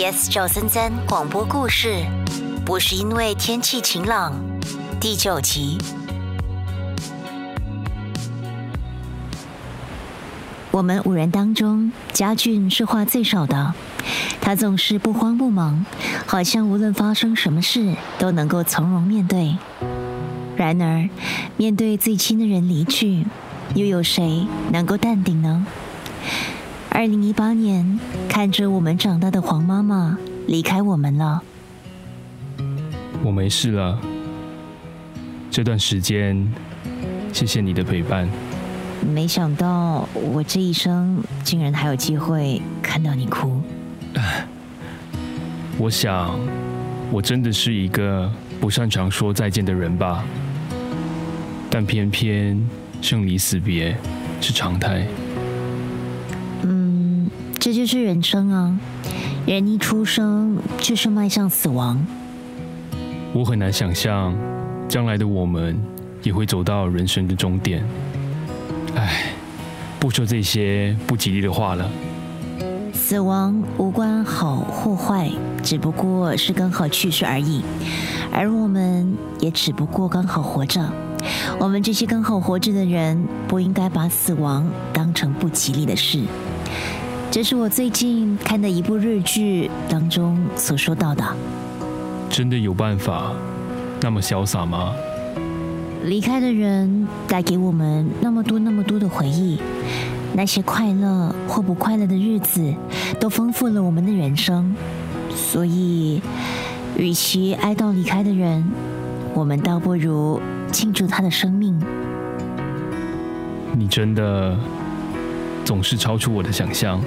Yes 赵森森广播故事，不是因为天气晴朗，第9集。我们5人当中，家俊是话最少的，他总是不慌不忙，好像无论发生什么事都能够从容面对。然而，面对最亲的人离去，又有谁能够淡定呢？2018年，看着我们长大的黄妈妈离开我们了。我没事了，这段时间谢谢你的陪伴。没想到我这一生竟然还有机会看到你哭。我想我真的是一个不擅长说再见的人吧，但偏偏生离死别是常态。这就是人生啊，人一出生就是迈向死亡。我很难想象将来的我们也会走到人生的终点。不说这些不吉利的话了。死亡无关好或坏，只不过是刚好去世而已，而我们也只不过刚好活着。我们这些刚好活着的人，不应该把死亡当成不吉利的事。这是我最近看的一部日剧当中所说到的。真的有办法那么潇洒吗？离开的人带给我们那么多的回忆，那些快乐或不快乐的日子都丰富了我们的人生。所以与其哀悼离开的人，我们倒不如庆祝他的生命。你真的总是超出我的想象。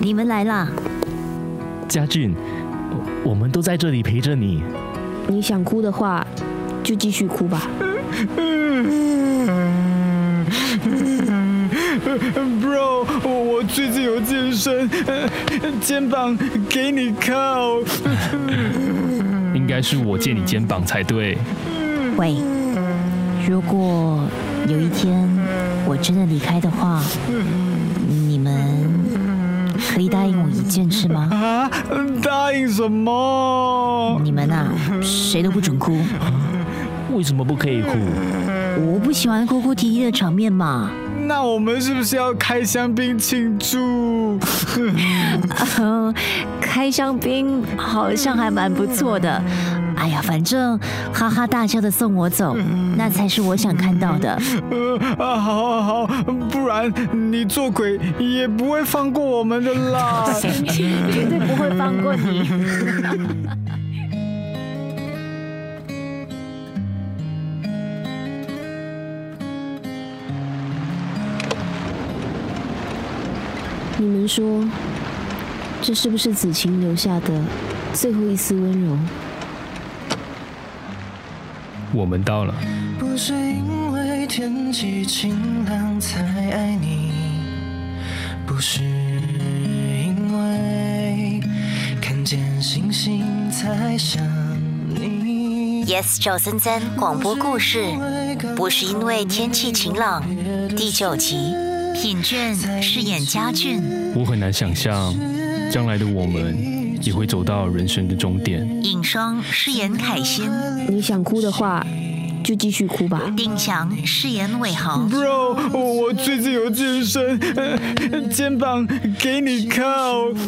你们来啦。家俊，我们都在这里陪着你。你想哭的话就继续哭吧。Bro， 我最近有健身，肩膀给你靠。应该是我借你肩膀才对。喂，如果有一天我真的离开的话，你们可以答应我一件事吗？啊，答应什么？你们啊，谁都不准哭。为什么不可以哭？我不喜欢哭哭啼啼的场面嘛。那我们是不是要开香槟庆祝？开香槟好像还蛮不错的。哎呀，反正哈哈大笑的送我走，那才是我想看到的。好，不然你做鬼也不会放过我们的啦。绝对不会放过你。你们说，这是不是子晴留下的最后一丝温柔？我们到了。不是因为天气晴朗才爱你，不是因为看见星星才想你。Yes 赵森森广播故事，不是因为天气晴朗，第9集。品俊饰演家俊。我很难想象将来的我们也会走到人生的终点。尹双饰演凯欣。你想哭的话就继续哭吧。丁翔饰演伟豪。Bro， 我最近有健身，肩膀给你靠。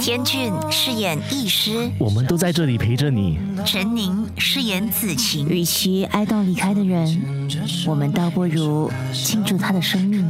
天俊饰演医师。我们都在这里陪着你。陈宁饰演子晴。与其哀悼离开的人，我们倒不如庆祝他的生命。